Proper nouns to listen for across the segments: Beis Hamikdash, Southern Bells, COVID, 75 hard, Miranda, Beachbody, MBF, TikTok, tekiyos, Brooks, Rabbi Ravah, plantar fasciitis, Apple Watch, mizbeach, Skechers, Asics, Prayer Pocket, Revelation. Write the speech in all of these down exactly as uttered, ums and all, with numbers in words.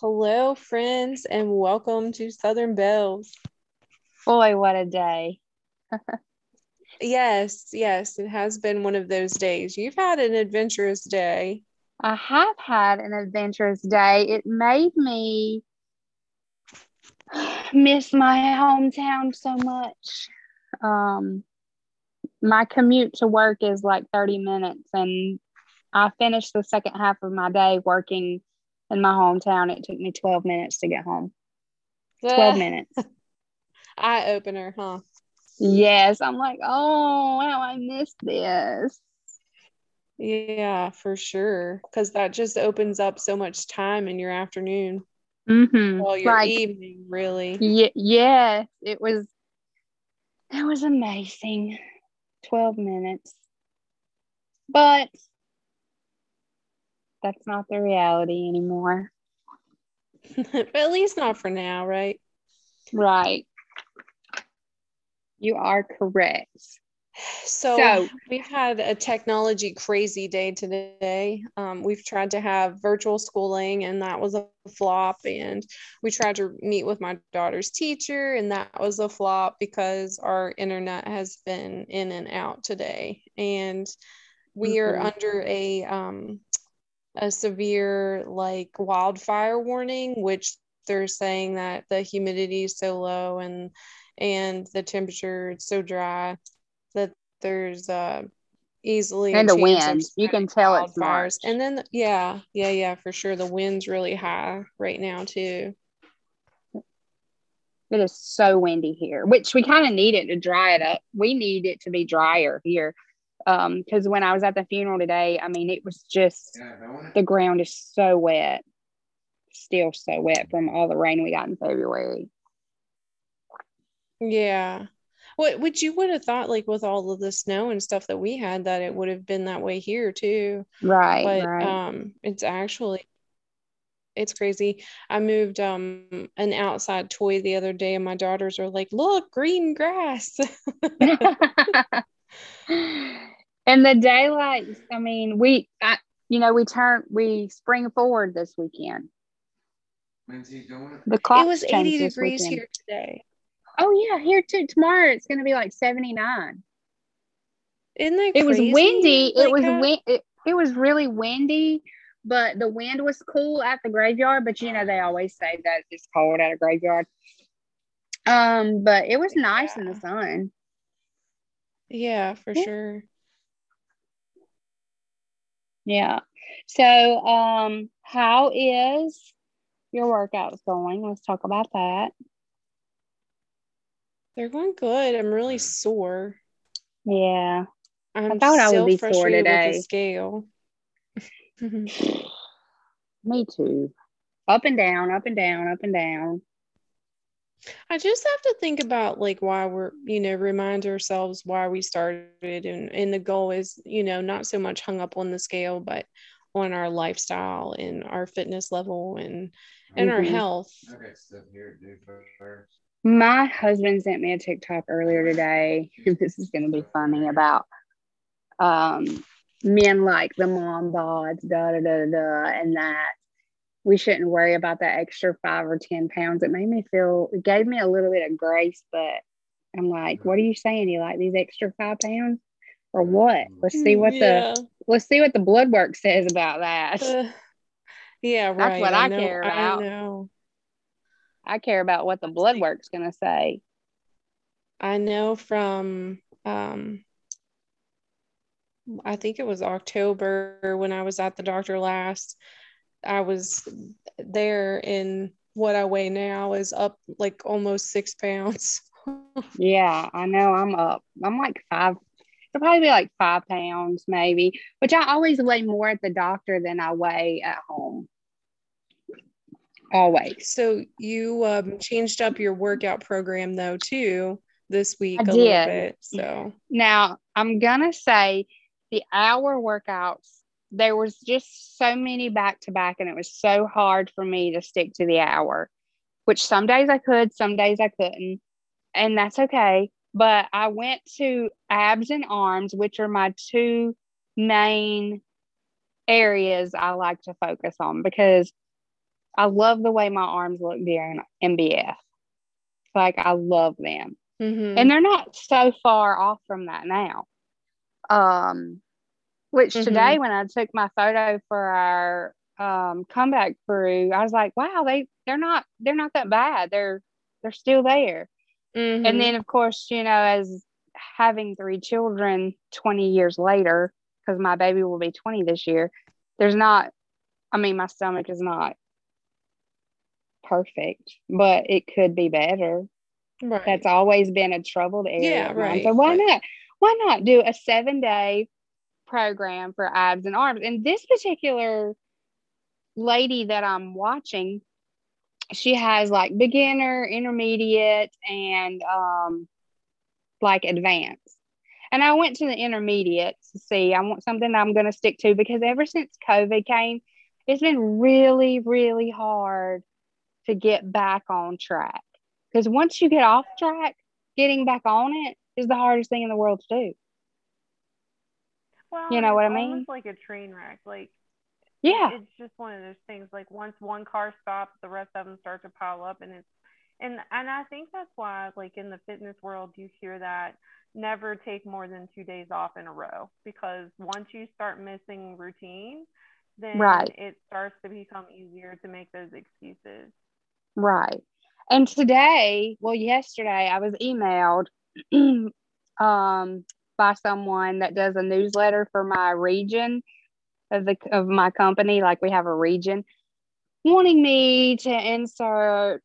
Hello, friends, and welcome to Southern Bells. Boy, what a day. Yes, yes, it has been one of those days. You've had an adventurous day. I have had an adventurous day. It made me miss my hometown so much. Um, my commute to work is like thirty minutes, and I finished the second half of my day working in my hometown. It took me twelve minutes to get home. twelve minutes. Eye opener, huh? Yes. I'm like, oh, wow, I missed this. Yeah, for sure. Because that just opens up so much time in your afternoon. Mm-hmm. Well, your like, evening, really. Y- yeah, it was, it was amazing. twelve minutes. But that's not the reality anymore. But at least not for now, right? Right. You are correct. So, so we've had a technology crazy day today. Um, we've tried to have virtual schooling, and that was a flop. And we tried to meet with my daughter's teacher, and that was a flop because our internet has been in and out today. And we mm-hmm. are under a... Um, a severe like wildfire warning, which they're saying that the humidity is so low and and the temperature is so dry that there's uh easily and the wind, you can tell it's March. And then yeah yeah yeah for sure the wind's really high right now too. It is so windy here, which we kind of need it to dry it up. We need it to be drier here. Um, because when I was at the funeral today, I mean, it was just, the ground is so wet, still so wet from all the rain we got in February. Yeah. What would you would have thought, like with all of the snow and stuff that we had, that it would have been that way here too. Right. But, right. um, it's actually, it's crazy. I moved, um, an outside toy the other day, and my daughters are like, look, green grass. And the daylight, I mean, we, I, you know, we turn, we spring forward this weekend. The clock. It was eighty degrees here today. Oh yeah, here too. Tomorrow it's going to be like seventy-nine. Isn't that crazy? It was windy. Like it was how- wind. It, it was really windy, but the wind was cool at the graveyard. But you know, they always say that it's cold at a graveyard. Um, but it was nice yeah. in the sun. Yeah, for yeah. sure. Yeah. So, um, how is your workouts going? Let's talk about that. They're going good. I'm really sore. Yeah. I'm I thought still I would be frustrated sore today. With the scale. Me too. Up and down, up and down, up and down. I just have to think about like why we're, you know, remind ourselves why we started, and, and the goal is, you know, not so much hung up on the scale, but on our lifestyle and our fitness level and and mm-hmm. our health. Okay, so here, dude, first. My husband sent me a TikTok earlier today. This is going to be funny about um, men like the mom bods, da da da da, and that. We shouldn't worry about that extra five or ten pounds. It made me feel, it gave me a little bit of grace, but I'm like, what are you saying? You like these extra five pounds or what? Let's see what yeah. the let's see what the blood work says about that. Uh, yeah, right. That's what I, I know, care about. I know. I care about what the blood work's gonna say. I know from um I think it was October when I was at the doctor last. I was there, and what I weigh now is up like almost six pounds. Yeah, I know I'm up. I'm like five. It'll probably be like five pounds maybe, which I always weigh more at the doctor than I weigh at home. Always. So you um, changed up your workout program though too this week I a did. little bit. So now I'm going to say the hour workouts, there was just so many back to back, and it was so hard for me to stick to the hour, which some days I could, some days I couldn't, and that's okay. But I went to abs and arms, which are my two main areas I like to focus on, because I love the way my arms look during M B F. Like, I love them. Mm-hmm. And they're not so far off from that now. Um, which mm-hmm. today when I took my photo for our um, comeback crew, I was like, wow, they, they're not, they're not that bad. They're, they're still there. Mm-hmm. And then of course, you know, as having three children twenty years later, because my baby will be twenty this year, there's not, I mean, my stomach is not perfect, but it could be better. Right. That's always been a troubled area. Yeah, right. So why right. not? Why not do a seven day program for abs and arms? And this particular lady that I'm watching, she has like beginner, intermediate, and um, like advanced. And I went to the intermediate to see. I want something I'm going to stick to, because ever since COVID came, it's been really, really hard to get back on track. Because once you get off track, getting back on it is the hardest thing in the world to do. Well, you know what I mean? It's like a train wreck. Like, yeah, it's just one of those things. Like, once one car stops, the rest of them start to pile up, and it's and and I think that's why, like, in the fitness world, you hear that never take more than two days off in a row, because once you start missing routine, then right. it starts to become easier to make those excuses. Right. And today, well, yesterday, I was emailed um, by someone that does a newsletter for my region of the of my company. Like, we have a region, wanting me to insert,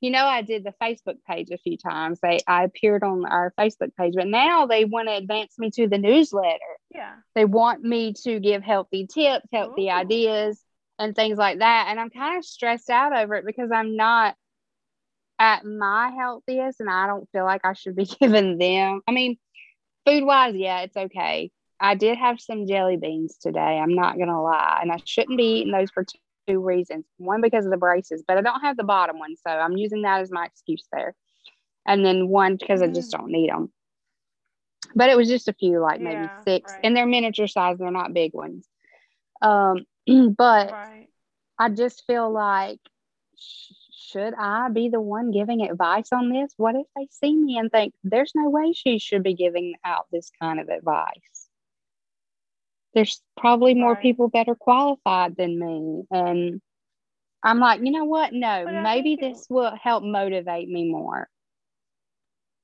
you know, I did the Facebook page a few times. They, I appeared on our Facebook page, but now they want to advance me to the newsletter. Yeah. They want me to give healthy tips, healthy Ooh. ideas, and things like that. And I'm kind of stressed out over it, because I'm not at my healthiest, and I don't feel like I should be giving them. I mean, food wise, yeah, it's okay. I did have some jelly beans today, I'm not gonna lie, and I shouldn't be eating those for two reasons. One, because of the braces, but I don't have the bottom one, so I'm using that as my excuse there. And then one, because mm. I just don't need them. But it was just a few, like maybe yeah, six, right. and they're miniature size, they're not big ones. Um, but right. I just feel like, sh- should I be the one giving advice on this? What if they see me and think, there's no way she should be giving out this kind of advice? There's probably more right. people better qualified than me. And I'm like, you know what? No, but maybe this it, will help motivate me more.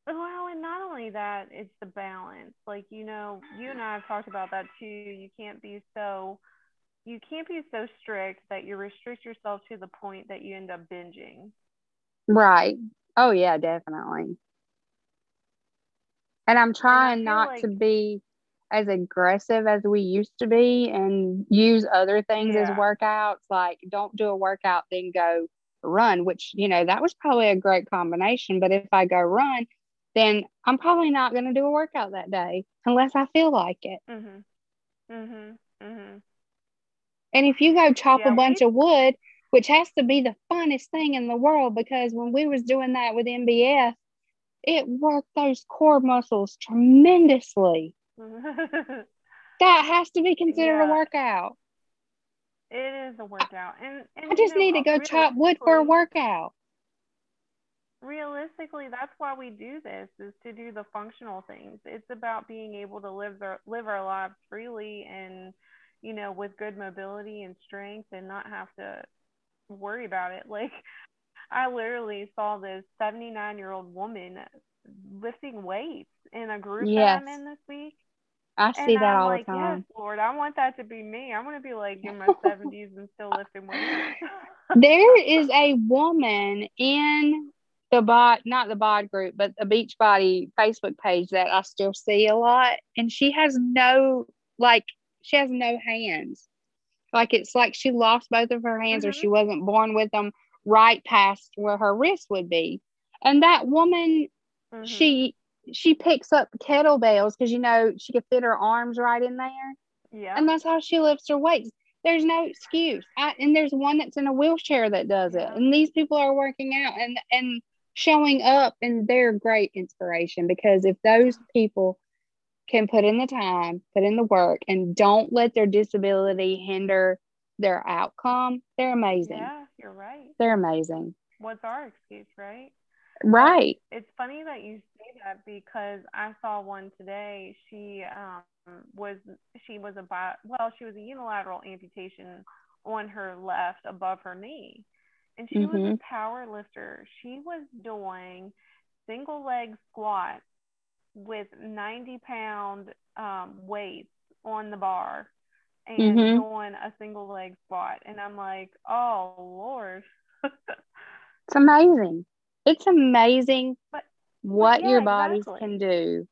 Well, and not only that, it's the balance. Like, you know, you and I have talked about that too. You can't be so... You can't be so strict that you restrict yourself to the point that you end up binging. Right. Oh, yeah, definitely. And I'm trying not like, to be as aggressive as we used to be, and use other things yeah. as workouts. Like, don't do a workout, then go run, which, you know, that was probably a great combination. But if I go run, then I'm probably not going to do a workout that day unless I feel like it. Mm-hmm. Mm-hmm. Mm-hmm. And if you go chop yeah, a bunch we, of wood, which has to be the funnest thing in the world, because when we was doing that with M B F, it worked those core muscles tremendously. That has to be considered yeah. a workout. It is a workout. And, and I just know, need to go chop wood for a workout. Realistically, that's why we do this, is to do the functional things. It's about being able to live our, live our lives freely, and you know, with good mobility and strength, and not have to worry about it. Like, I literally saw this seventy-nine year old woman lifting weights in a group yes. that I'm in this week. I see and that I'm all like, the time. Yes, Lord, I want that to be me. I want to be like in my seventies and still lifting weights. There is a woman in the bod, not the bod group, but the Beachbody Facebook page that I still see a lot. And she has no, like, she has no hands. Like, it's like she lost both of her hands, mm-hmm. or she wasn't born with them, right past where her wrist would be. And that woman, mm-hmm. she she picks up kettlebells, because, you know, she could fit her arms right in there. Yeah. And that's how she lifts her weights. There's no excuse. I, and there's one that's in a wheelchair that does it. Yeah. And these people are working out and, and showing up, and they're great inspiration, because if those people can put in the time, put in the work, and don't let their disability hinder their outcome, they're amazing. Yeah, You're right. They're amazing. What's our excuse, right? Right. It's funny that you say that, because I saw one today. She um, was she was a bi- well, she was a unilateral amputation on her left above her knee, and she mm-hmm. was a power lifter. She was doing single leg squats with ninety pound um, weights on the bar and mm-hmm. doing a single leg squat, and I'm like, oh Lord. It's amazing. It's amazing but, what yeah, your body exactly. can do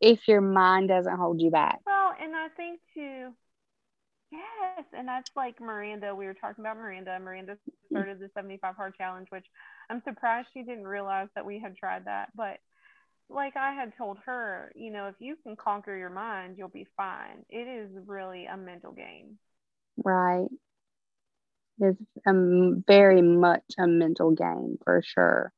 if your mind doesn't hold you back. Well, and I think too, yes, and that's like Miranda. We were talking about Miranda. Miranda started the seventy-five hard challenge, which I'm surprised she didn't realize that we had tried that. But like I had told her, you know, if you can conquer your mind, you'll be fine. It is really a mental game. Right. It's um, very much a mental game, for sure.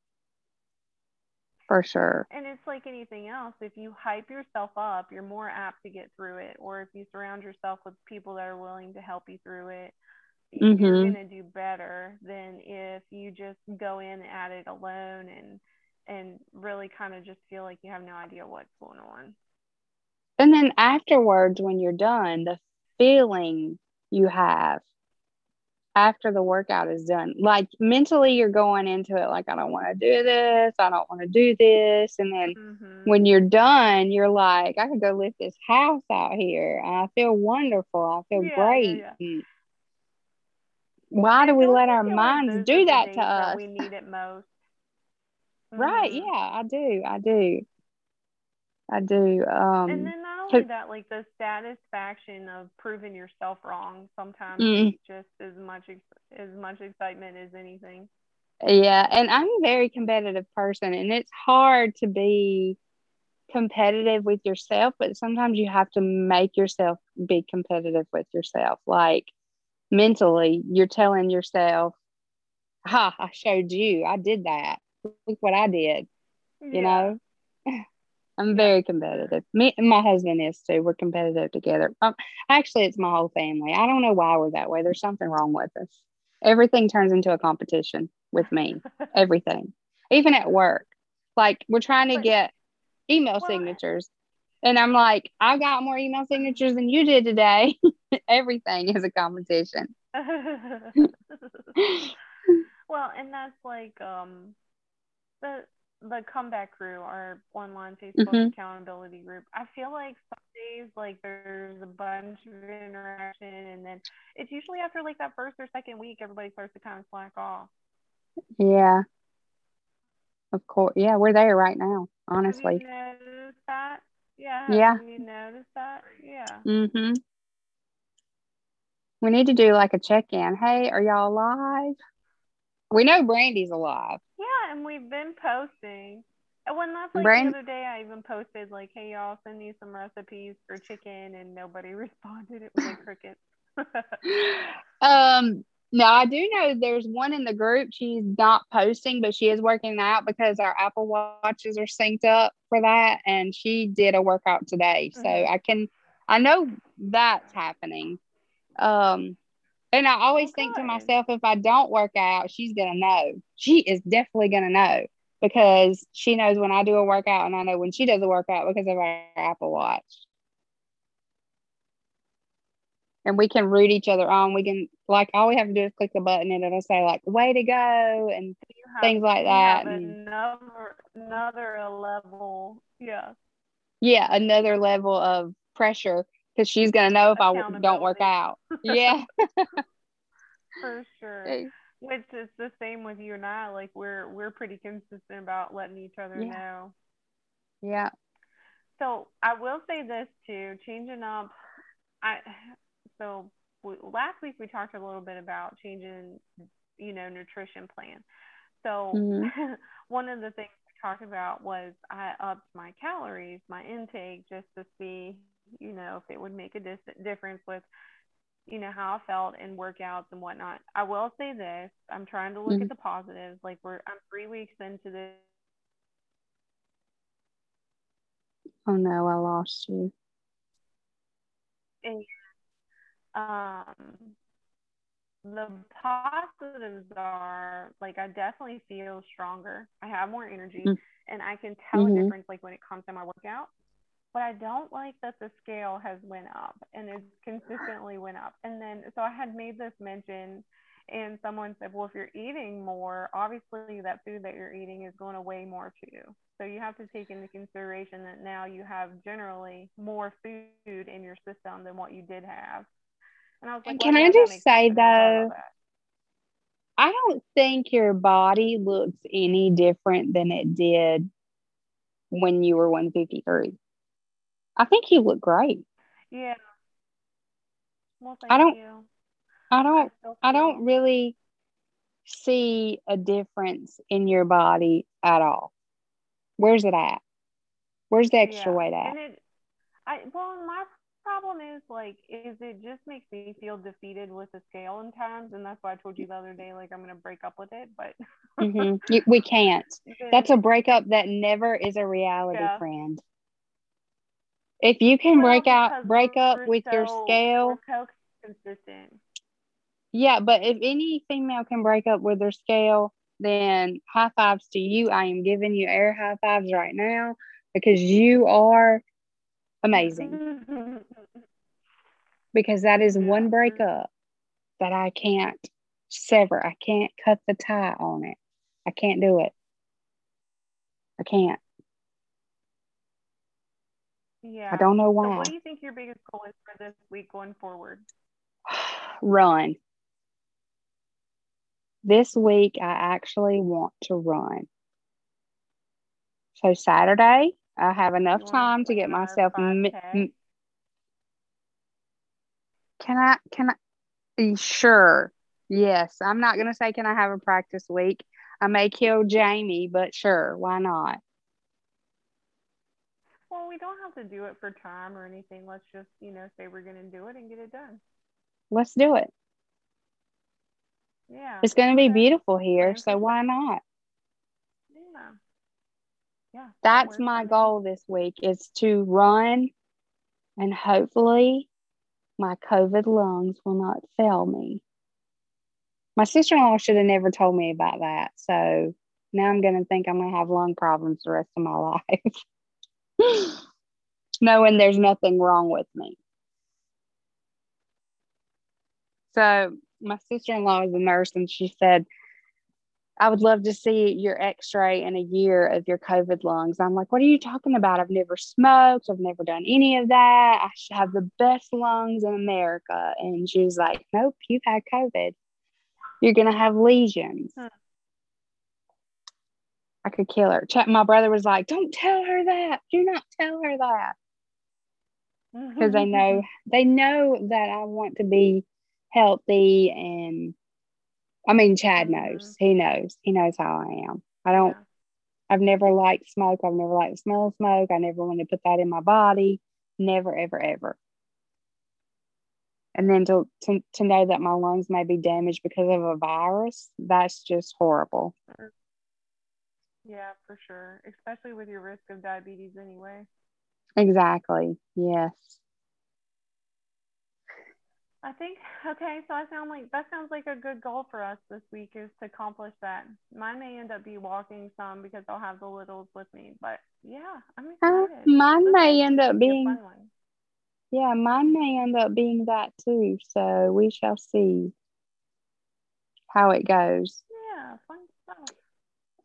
For sure. And it's like anything else. If you hype yourself up, you're more apt to get through it. Or if you surround yourself with people that are willing to help you through it, mm-hmm. you're going to do better than if you just go in at it alone and and really kind of just feel like you have no idea what's going on. And then afterwards, when you're done, the feeling you have after the workout is done, like mentally you're going into it like, I don't want to do this, I don't want to do this. And then mm-hmm. when you're done, you're like, I could go lift this house out here, and I feel wonderful, I feel yeah, great. Yeah, yeah. Why I do we let our minds do that to us? That we need it most. Mm-hmm. Right, yeah, I do, I do. I do. Um, and then not only that, like the satisfaction of proving yourself wrong sometimes mm-hmm. is just as much as much excitement as anything. Yeah, and I'm a very competitive person, and it's hard to be competitive with yourself, but sometimes you have to make yourself be competitive with yourself. Like mentally, you're telling yourself, ha, I showed you, I did that. Look what I did, yeah. you know? I'm very competitive. Me and my husband is too. We're competitive together. Um, actually, it's my whole family. I don't know why we're that way. There's something wrong with us. Everything turns into a competition with me. Everything. Even at work. Like, we're trying to get email what? signatures. And I'm like, I got more email signatures than you did today. Everything is a competition. Well, and that's like um, the... the comeback crew, our online Facebook mm-hmm. accountability group. I feel like some days like there's a bunch of interaction, and then it's usually after like that first or second week everybody starts to kind of slack off. Yeah, of course. Yeah, we're there right now, honestly. Have you noticed that? Yeah. Yeah. Have you noticed that? Yeah. Mm-hmm. We need to do like a check-in. Hey, are y'all alive? We know Brandy's alive. Yeah, and we've been posting. And when that's like Brand- the other day, I even posted like, "Hey, y'all, send me some recipes for chicken," and nobody responded. It was like crickets. um, no, I do know there's one in the group. She's not posting, but she is working out because our Apple Watches are synced up for that, and she did a workout today. Mm-hmm. So I can, I know that's happening. Um. And I always oh, think to myself, if I don't work out, she's going to know. She is definitely going to know, because she knows when I do a workout, and I know when she does a workout because of our Apple Watch. And we can root each other on. We can, like, all we have to do is click the button, and it'll say, like, way to go, and have, things like that. And another, another level, yeah. Yeah, another level of pressure. Because she's going to know if I don't work out. Yeah. For sure. Which is the same with you and I. Like, we're we're pretty consistent about letting each other yeah. know. Yeah. So, I will say this, too. Changing up. I So, we, last week we talked a little bit about changing, you know, nutrition plan. So, mm-hmm. one of the things we talked about was I upped my calories, my intake, just to see, you know, if it would make a dis- difference with, you know, how I felt and workouts and whatnot. I will say this, I'm trying to look mm-hmm. at the positives. Like we're, I'm three weeks into this. Oh no, I lost you. And, um, The positives are, like, I definitely feel stronger. I have more energy, mm-hmm. and I can tell mm-hmm. a difference, like, when it comes to my workout. But I don't like that the scale has went up, and it's consistently went up. And then, so I had made this mention, and someone said, well, if you're eating more, obviously that food that you're eating is going to weigh more too. So you have to take into consideration that now you have generally more food in your system than what you did have. And I was like, and can I just say, though, I don't think your body looks any different than it did when you were one fifty-three. I think you look great. Yeah. Well, thank I don't, you. I don't, I don't really see a difference in your body at all. Where's it at? Where's the extra yeah. weight at? And it, I, well, my problem is, like, is it just makes me feel defeated with the scale in times. And that's why I told you the other day, like, I'm going to break up with it, but mm-hmm. you, we can't. That's a breakup that never is a reality, yeah. friend. If you can well, break out, break up with so, your scale, so consistent. Yeah, but if any female can break up with their scale, then high fives to you. I am giving you air high fives right now because you are amazing. Because that is one breakup that I can't sever. I can't cut the tie on it. I can't do it. I can't. Yeah. I don't know why. So what do you think your biggest goal is for this week going forward? Run. This week, I actually want to run. So Saturday, I have enough time to get myself. Mi- m- can I? Can I? Sure. Yes. I'm not going to say, can I have a practice week? I may kill Jamie, but sure. Why not? Well, we don't have to do it for time or anything. Let's just, you know, say we're going to do it and get it done. Let's do it. Yeah. It's going to be beautiful here, so why not? Yeah. Yeah. That's my goal this week, is to run, and hopefully my COVID lungs will not fail me. My sister-in-law should have never told me about that, so now I'm going to think I'm going to have lung problems the rest of my life. Knowing there's nothing wrong with me. So my sister-in-law is a nurse, and she said, I would love to see your x-ray in a year of your COVID lungs. I'm like, what are you talking about? I've never smoked. I've never done any of that. I should have the best lungs in America. And she was like, nope, you've had COVID. You're going to have lesions. Huh. I could kill her. My brother was like, don't tell her that. Do not tell her that. Because they know, they know that I want to be healthy. And I mean, Chad knows. He knows. He knows how I am. I don't, yeah. I've never liked smoke. I've never liked the smell of smoke. I never wanted to put that in my body. Never, ever, ever. And then to, to, to know that my lungs may be damaged because of a virus, that's just horrible. Yeah, for sure. Especially with your risk of diabetes anyway. Exactly. Yes. I think, okay, so I sound like, that sounds like a good goal for us this week, is to accomplish that. Mine may end up be walking some because I'll have the littles with me, but yeah, I'm excited. Uh, mine this may end up being, yeah, mine may end up being that too, so we shall see how it goes. Yeah, fun stuff.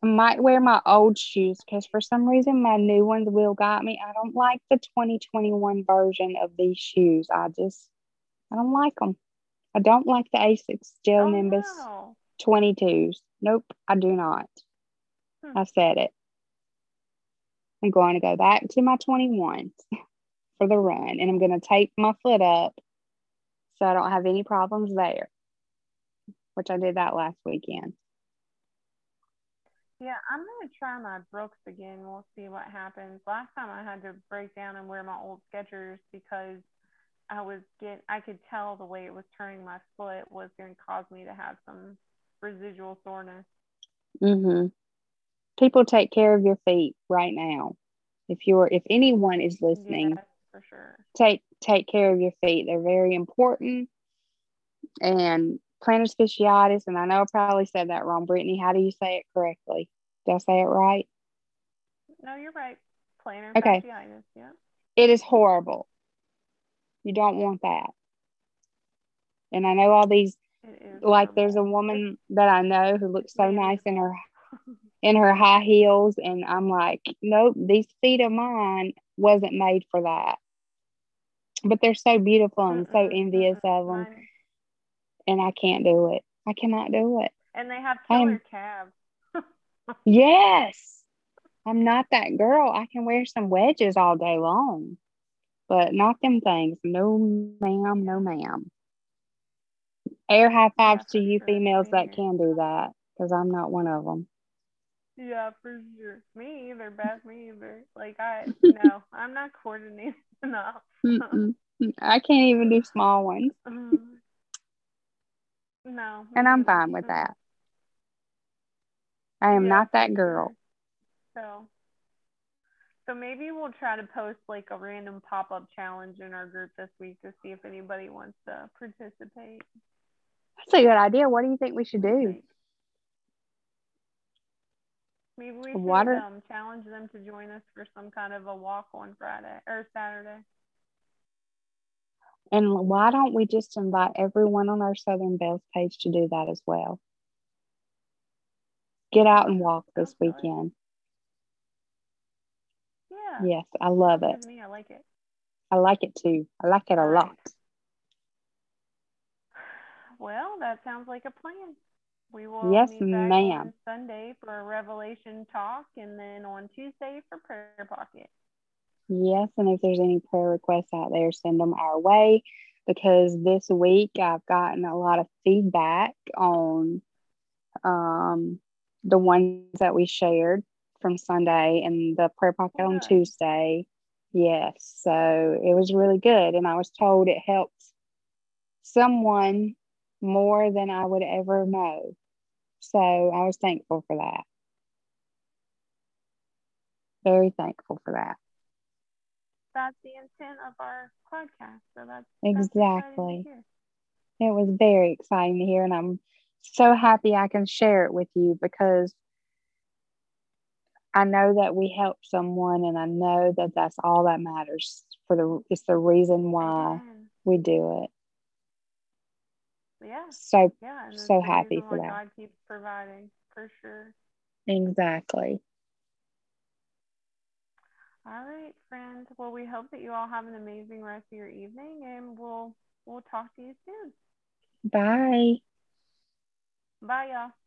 I might wear my old shoes because for some reason my new ones will got me. I don't like the twenty twenty-one version of these shoes. I just, I don't like them. I don't like the Asics Gel Nimbus oh, no. twenty-twos. Nope, I do not. Hmm. I said it. I'm going to go back to my twenty-ones for the run, and I'm going to tape my foot up so I don't have any problems there, which I did that last weekend. Yeah, I'm going to try my Brooks again. We'll see what happens. Last time I had to break down and wear my old Skechers because I was get, I could tell the way it was turning my foot was going to cause me to have some residual soreness. Mm-hmm. People, take care of your feet right now. If you're, if anyone is listening, yes, for sure. Take, take care of your feet. They're very important. And plantar fasciitis, and I know I probably said that wrong, Brittany. How do you say it correctly? Did I say it right? No, you're right. Plantar okay. fasciitis, yeah. It is horrible. You don't want that. And I know all these, like horrible. There's a woman that I know who looks so nice in her in her high heels, and I'm like, nope, these feet of mine wasn't made for that. But they're so beautiful and so envious of them. And I can't do it. I cannot do it. And they have killer calves. Yes. I'm not that girl. I can wear some wedges all day long. But not them things. No, ma'am. No, ma'am. Air high fives yeah, to you sure. females yeah. that can do that. Because I'm not one of them. Yeah, for sure. Me either, Beth. Me either. Like, I, no, I'm not coordinated enough. I can't even do small ones. Um, no. And I'm fine with that. I am yeah, not that girl. So, so maybe we'll try to post like a random pop-up challenge in our group this week to see if anybody wants to participate. That's a good idea. What do you think we should do? Maybe we should um, challenge them to join us for some kind of a walk on Friday or Saturday. And why don't we just invite everyone on our Southern Bells page to do that as well? Get out and walk this weekend. Yeah. Yes, I love it. Me, I like it. I like it too. I like it a lot. Well, that sounds like a plan. We will yes, meet back ma'am. on Sunday for a Revelation talk, and then on Tuesday for Prayer Pocket. Yes, and if there's any prayer requests out there, send them our way, because this week I've gotten a lot of feedback on um, the ones that we shared from Sunday and the Prayer Pocket yeah. on Tuesday. Yes, so it was really good, and I was told it helped someone more than I would ever know. So I was thankful for that. Very thankful for that. That's the intent of our podcast. So that's exactly. That's it was very exciting to hear, and I'm so happy I can share it with you, because I know that we help someone, and I know that that's all that matters. For the it's the reason why Amen. we do it. Yeah. So yeah, so happy for that. God keeps providing, for sure. Exactly. All right, friends. Well, we hope that you all have an amazing rest of your evening, and we'll we'll talk to you soon. Bye. Bye, y'all.